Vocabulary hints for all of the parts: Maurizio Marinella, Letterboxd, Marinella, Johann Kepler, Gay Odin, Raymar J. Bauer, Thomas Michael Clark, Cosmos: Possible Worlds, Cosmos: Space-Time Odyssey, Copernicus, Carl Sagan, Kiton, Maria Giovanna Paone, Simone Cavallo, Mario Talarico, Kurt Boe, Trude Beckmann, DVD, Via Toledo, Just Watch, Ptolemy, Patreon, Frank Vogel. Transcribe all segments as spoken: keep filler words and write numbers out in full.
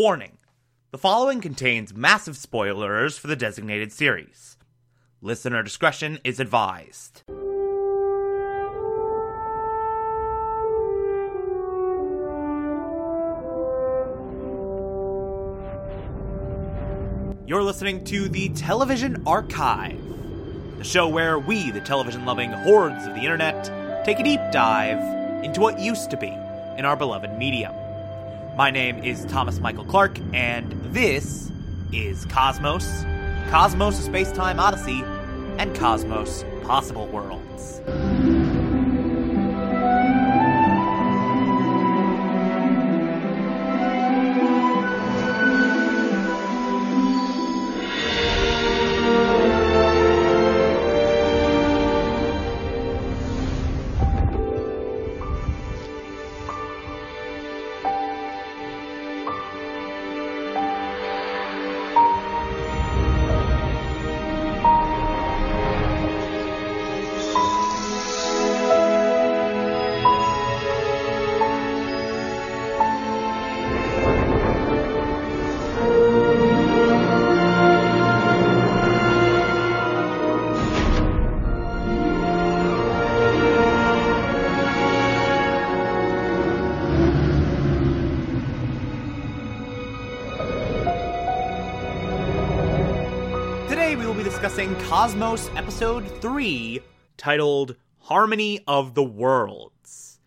Warning! The following contains massive spoilers for the designated series. Listener discretion is advised. You're listening to The Television Archive, the show where we, the television-loving hordes of the internet, take a deep dive into what used to be in our beloved medium. My name is Thomas Michael Clark, and this is Cosmos, Cosmos: Space-Time Odyssey, and Cosmos: Possible Worlds. Discussing Cosmos Episode three, titled Harmony of the Worlds.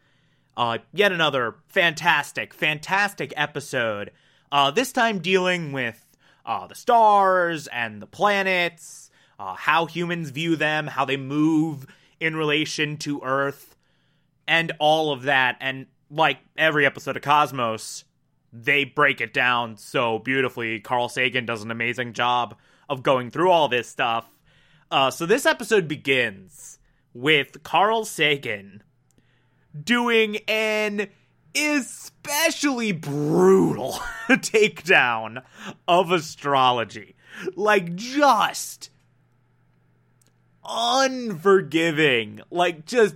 Uh, yet another fantastic, fantastic episode, uh, this time dealing with uh, the stars and the planets, uh, how humans view them, how they move in relation to Earth, and all of that. And like every episode of Cosmos, they break it down so beautifully. Carl Sagan does an amazing job of going through all this stuff. Uh, so this episode begins with Carl Sagan doing an especially brutal takedown of astrology. Like, just unforgiving. Like, just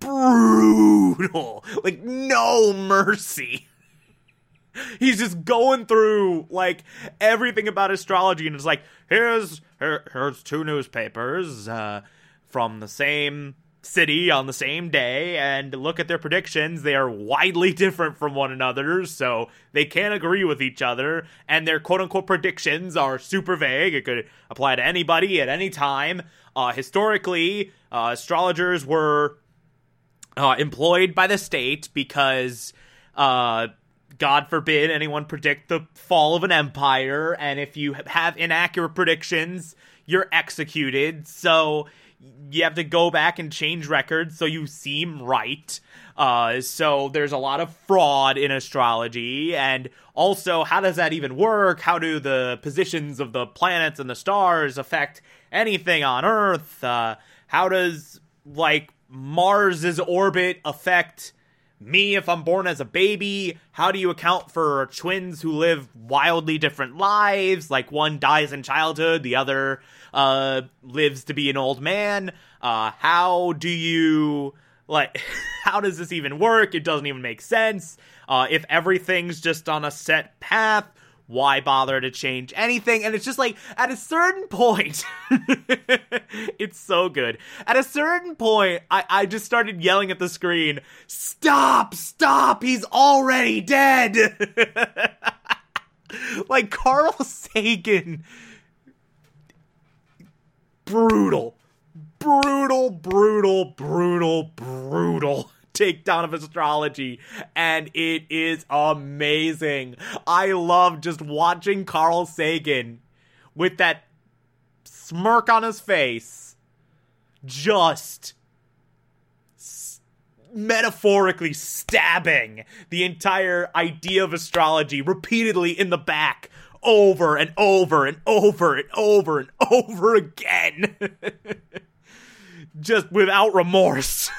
brutal. Like, no mercy. He's just going through, like, everything about astrology, and it's like, here's here, here's two newspapers uh, from the same city on the same day, and look at their predictions. They are widely different from one another, so they can't agree with each other, and their quote-unquote predictions are super vague. It could apply to anybody at any time. Uh, historically, uh, astrologers were uh, employed by the state because... Uh, God forbid anyone predict the fall of an empire, and if you have inaccurate predictions, you're executed, so you have to go back and change records so you seem right. Uh, so there's a lot of fraud in astrology, and also, how does that even work? How do the positions of the planets and the stars affect anything on Earth? Uh, how does, like, Mars's orbit affect... me, if I'm born as a baby? How do you account for twins who live wildly different lives? Like, one dies in childhood, the other uh, lives to be an old man. Uh, how do you, like, how does this even work? It doesn't even make sense. Uh, if everything's just on a set path, why bother to change anything? And it's just like, at a certain point, it's so good. At a certain point, I, I just started yelling at the screen, stop, stop, he's already dead. Like, Carl Sagan, brutal, brutal, brutal, brutal, brutal takedown of astrology, and it is amazing. I love just watching Carl Sagan with that smirk on his face, just s- metaphorically stabbing the entire idea of astrology repeatedly in the back, over and over and over and over and over again. Just without remorse.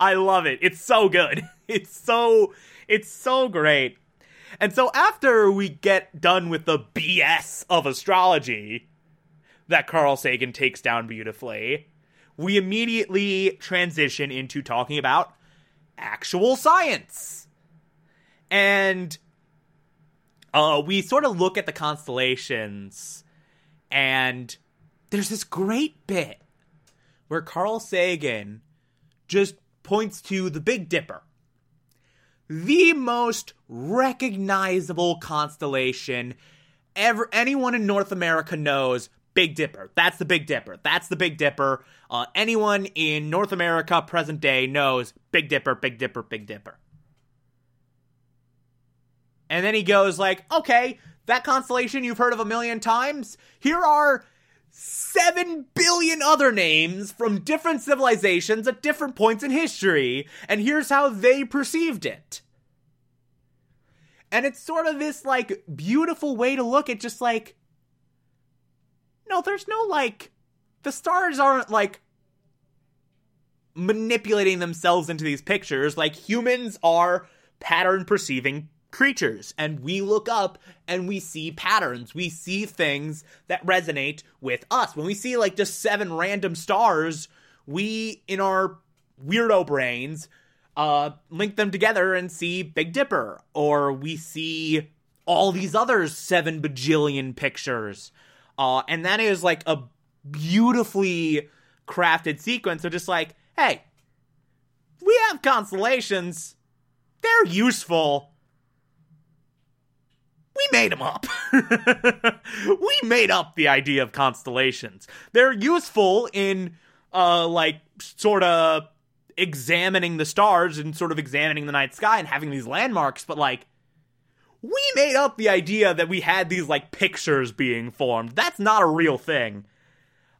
I love it. It's so good. It's so, it's so great. And so after we get done with the B S of astrology that Carl Sagan takes down beautifully, we immediately transition into talking about actual science. And uh, we sort of look at the constellations, and there's this great bit where Carl Sagan just points to the Big Dipper, the most recognizable constellation ever anyone in North America knows. Big Dipper. That's the Big Dipper. That's the Big Dipper. Uh, anyone in North America present day knows Big Dipper, Big Dipper, Big Dipper. And then he goes like, okay, that constellation you've heard of a million times. Here are seven billion other names from different civilizations at different points in history. And here's how they perceived it. And it's sort of this like beautiful way to look at just like, no, there's no, like, the stars aren't, like, manipulating themselves into these pictures. Like, humans are pattern-perceiving creatures, and we look up and we see patterns. We see things that resonate with us. When we see, like, just seven random stars, we, in our weirdo brains, uh, link them together and see Big Dipper. Or we see all these other seven bajillion pictures. Uh, and that is, like, a beautifully crafted sequence. So just like, hey, we have constellations. They're useful. We made them up. We made up the idea of constellations. They're useful in, uh, like, sort of examining the stars and sort of examining the night sky and having these landmarks. But, like, we made up the idea that we had these, like, pictures being formed. That's not a real thing.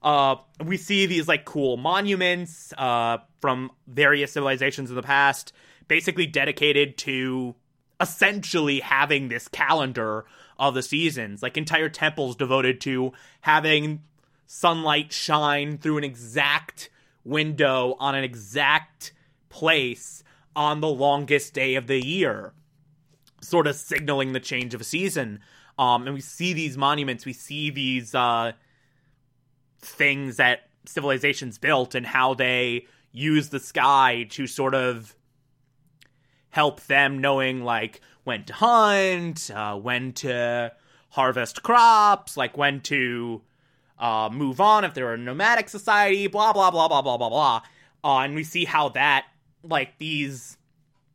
Uh, we see these, like, cool monuments uh, from various civilizations in the past, basically dedicated to essentially having this calendar of the seasons. Like, entire temples devoted to having sunlight shine through an exact window on an exact place on the longest day of the year, sort of signaling the change of a season. Um, and we see these monuments, we see these uh, things that civilizations built and how they use the sky to sort of help them knowing, like, when to hunt, uh, when to harvest crops, like, when to uh, move on if they're a nomadic society, blah, blah, blah, blah, blah, blah, blah. Uh, and we see how that, like, these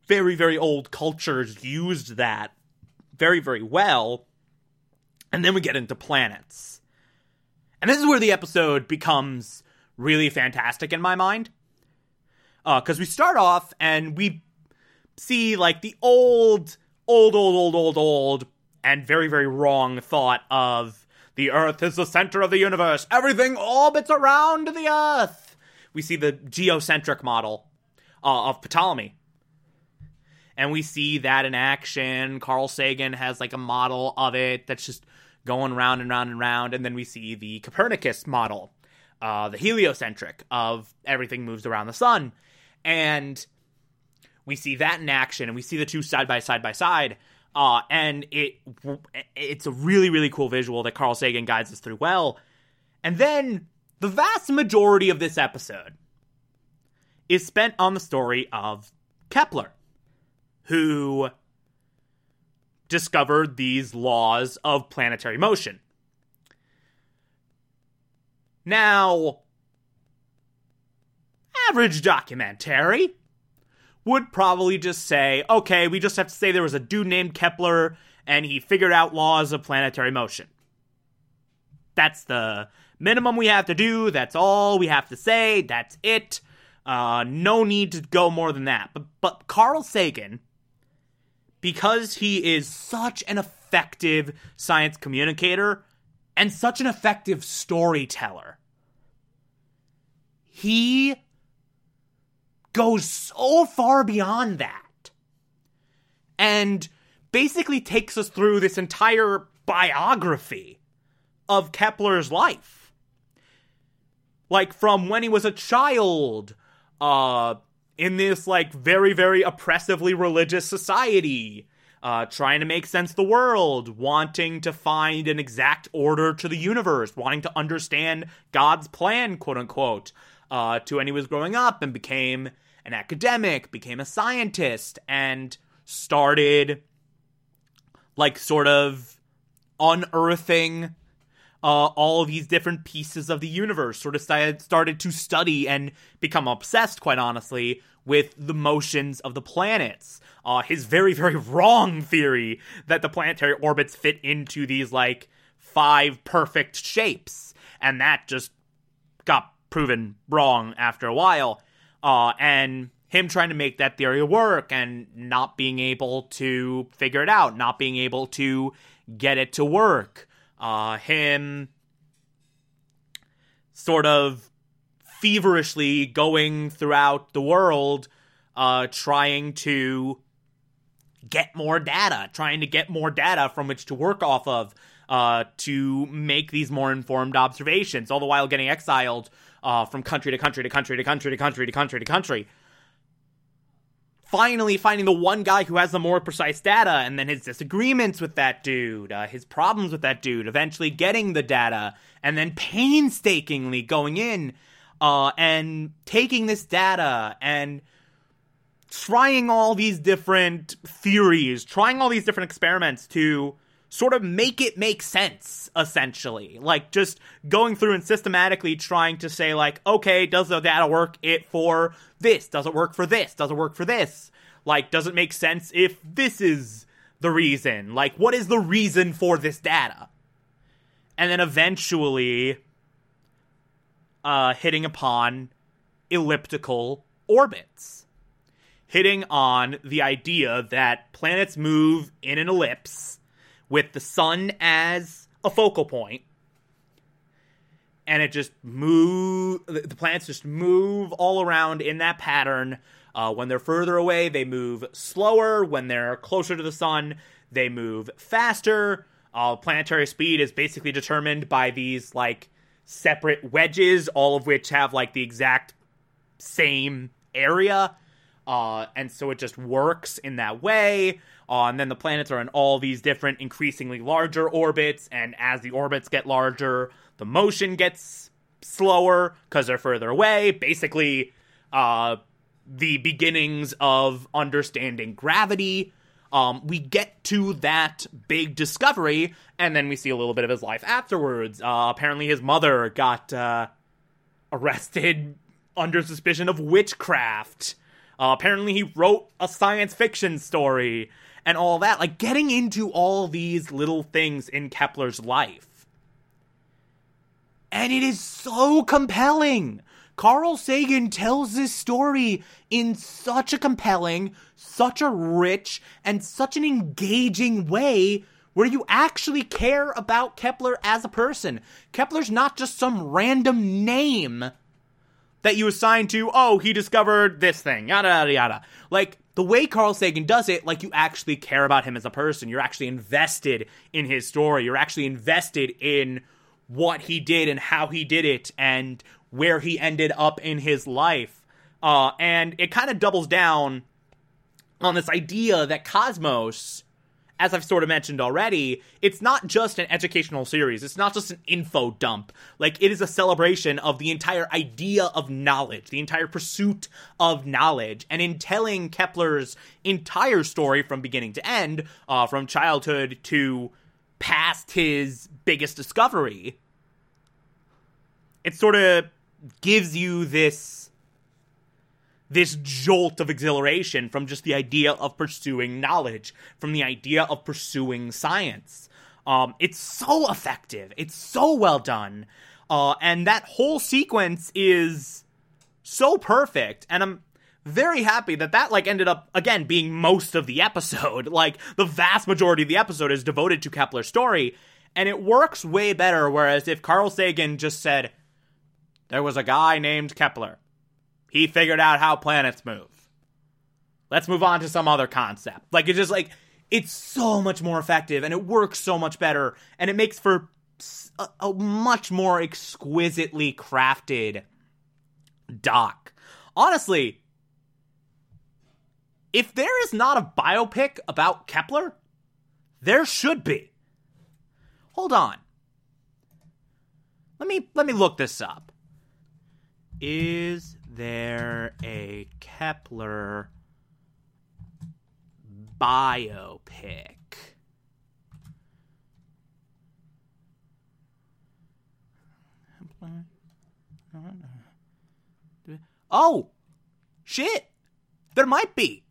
very, very old cultures used that very, very well. And then we get into planets. And this is where the episode becomes really fantastic in my mind. Because uh, we start off and we see, like, the old, old, old, old, old, old, and very, very wrong thought of the Earth is the center of the universe. Everything orbits around the Earth. We see the geocentric model uh, of Ptolemy. And we see that in action. Carl Sagan has, like, a model of it that's just going round and round and round. And then we see the Copernicus model, uh, the heliocentric, of everything moves around the sun. And we see that in action. And we see the two side by side by side. Uh, and it it's a really, really cool visual that Carl Sagan guides us through well. And then the vast majority of this episode is spent on the story of Kepler, who discovered these laws of planetary motion. Now, average documentary would probably just say, okay, we just have to say there was a dude named Kepler and he figured out laws of planetary motion. That's the minimum we have to do. That's all we have to say. That's it. Uh, no need to go more than that. But, but Carl Sagan, because he is such an effective science communicator and such an effective storyteller, he goes so far beyond that and basically takes us through this entire biography of Kepler's life. Like, from when he was a child, uh... in this, like, very, very oppressively religious society, uh, trying to make sense of the world, wanting to find an exact order to the universe, wanting to understand God's plan, quote-unquote, uh, to when he was growing up and became an academic, became a scientist, and started like sort of unearthing uh, all of these different pieces of the universe, sort of started, started to study and become obsessed, quite honestly, with the motions of the planets. Uh, his very, very wrong theory that the planetary orbits fit into these, like, five perfect shapes. And that just got proven wrong after a while. Uh, and him trying to make that theory work and not being able to figure it out, not being able to get it to work. Uh, him sort of feverishly going throughout the world, uh, trying to get more data, trying to get more data from which to work off of, uh, to make these more informed observations, all the while getting exiled uh, from country to country to country to country to country to country to country. Finally finding the one guy who has the more precise data, and then his disagreements with that dude, uh, his problems with that dude, eventually getting the data, and then painstakingly going in uh, and taking this data and trying all these different theories, trying all these different experiments to sort of make it make sense, essentially. Like, just going through and systematically trying to say, like, okay, does the data work it for this? Does it work for this? Does it work for this? Like, does it make sense if this is the reason? Like, what is the reason for this data? And then eventually uh, hitting upon elliptical orbits. Hitting on the idea that planets move in an ellipse, with the sun as a focal point, and it just move, the planets just move all around in that pattern. Uh, when they're further away, they move slower. When they're closer to the sun, they move faster. Uh, planetary speed is basically determined by these, like, separate wedges, all of which have, like, the exact same area. Uh, and so it just works in that way. Uh, and then the planets are in all these different increasingly larger orbits. And as the orbits get larger, the motion gets slower because they're further away. Basically, uh, the beginnings of understanding gravity. Um, we get to that big discovery, and then we see a little bit of his life afterwards. Uh, apparently his mother got uh, arrested under suspicion of witchcraft. Uh, apparently he wrote a science fiction story and all that. Like, getting into all these little things in Kepler's life. And it is so compelling. Carl Sagan tells this story in such a compelling, such a rich, and such an engaging way where you actually care about Kepler as a person. Kepler's not just some random name that you assign to, oh, he discovered this thing, yada, yada, yada. Like, the way Carl Sagan does it, like, you actually care about him as a person. You're actually invested in his story. You're actually invested in what he did and how he did it and where he ended up in his life. Uh, and it kind of doubles down on this idea that Cosmos, as I've sort of mentioned already, it's not just an educational series. It's not just an info dump. Like, it is a celebration of the entire idea of knowledge, the entire pursuit of knowledge. And in telling Kepler's entire story from beginning to end, uh, from childhood to past his biggest discovery, it sort of gives you this this jolt of exhilaration from just the idea of pursuing knowledge, from the idea of pursuing science. Um, it's so effective. It's so well done. Uh, and that whole sequence is so perfect. And I'm very happy that that, like, ended up, again, being most of the episode. Like, the vast majority of the episode is devoted to Kepler's story. And it works way better, whereas if Carl Sagan just said, there was a guy named Kepler. He figured out how planets move. Let's move on to some other concept. Like, it's just, like, it's so much more effective, and it works so much better, and it makes for a, a much more exquisitely crafted doc. Honestly, if there is not a biopic about Kepler, there should be. Hold on. Let me, let me look this up. Is there a Kepler biopic? Oh, shit. There might be.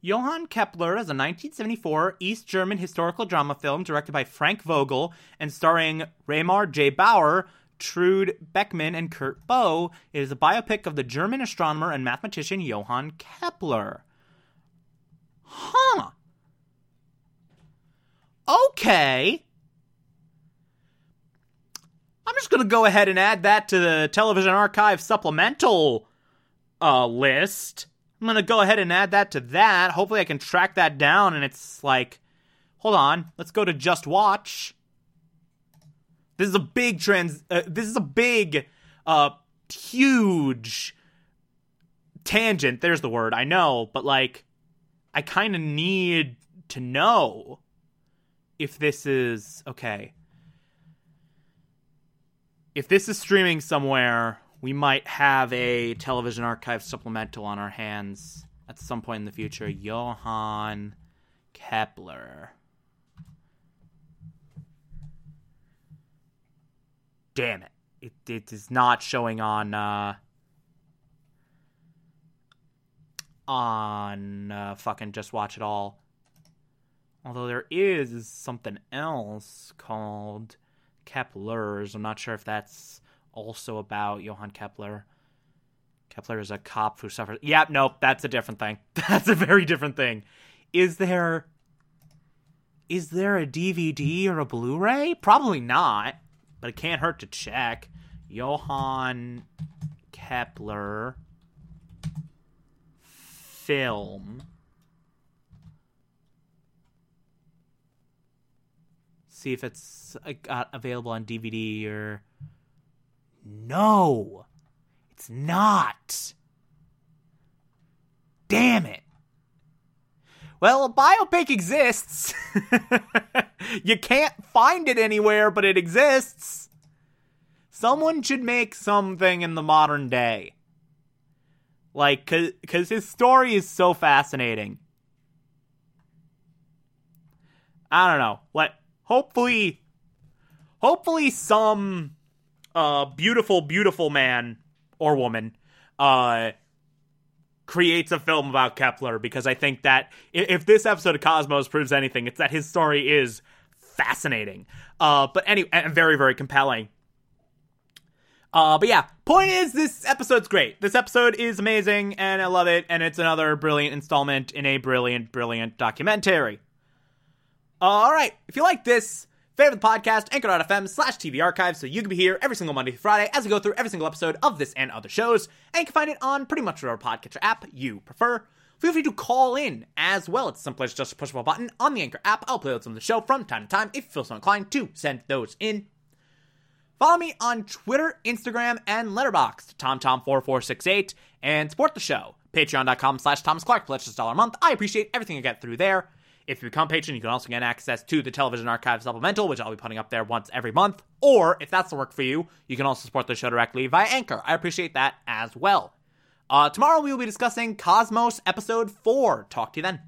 Johann Kepler is a nineteen seventy-four East German historical drama film directed by Frank Vogel and starring Raymar J. Bauer, Trude Beckmann, and Kurt Boe. It is a biopic of the German astronomer and mathematician Johann Kepler. Huh. Okay. I'm just going to go ahead and add that to the Television Archive supplemental uh, list. I'm going to go ahead and add that to that. Hopefully I can track that down, and it's like, hold on, let's go to Just Watch. This is a big trans. Uh, this is a big, uh, huge tangent. There's the word, I know, but like, I kind of need to know if this is okay. If this is streaming somewhere, we might have a Television Archive supplemental on our hands at some point in the future. Johann Kepler. Damn it. It, it is not showing on, uh, on, uh, fucking Just Watch It All. Although there is something else called Kepler's. I'm not sure if that's also about Johann Kepler. Kepler is a cop who suffers. Yeah, nope, that's a different thing. That's a very different thing. Is there... Is there a D V D or a Blu-ray? Probably not, but it can't hurt to check. Johann Kepler film. See if it's uh, available on D V D or... No! It's not! Damn it! Well, a biopic exists! You can't find it anywhere, but it exists! Someone should make something in the modern day. Like, cause, cause his story is so fascinating. I don't know. What... Hopefully, hopefully some uh, beautiful, beautiful man or woman uh, creates a film about Kepler, because I think that if this episode of Cosmos proves anything, it's that his story is fascinating, uh, but anyway, and very, very compelling. Uh, but yeah, point is, this episode's great. This episode is amazing, and I love it, and it's another brilliant installment in a brilliant, brilliant documentary. All right, if you like this, favorite the podcast, anchor.fm slash TV archive, so you can be here every single Monday through Friday as we go through every single episode of this and other shows, and you can find it on pretty much whatever podcatcher app you prefer. Feel free to call in as well. It's simple as just a pushable button on the Anchor app. I'll play those on the show from time to time if you feel so inclined to send those in. Follow me on Twitter, Instagram, and Letterboxd, Tom Tom four four six eight, and support the show. Patreon.com slash Thomas Clark, pledge just a dollar a month. I appreciate everything I get through there. If you become a patron, you can also get access to the Television Archive Supplemental, which I'll be putting up there once every month. Or, if that's the work for you, you can also support the show directly via Anchor. I appreciate that as well. Uh, tomorrow we will be discussing Cosmos Episode four. Talk to you then.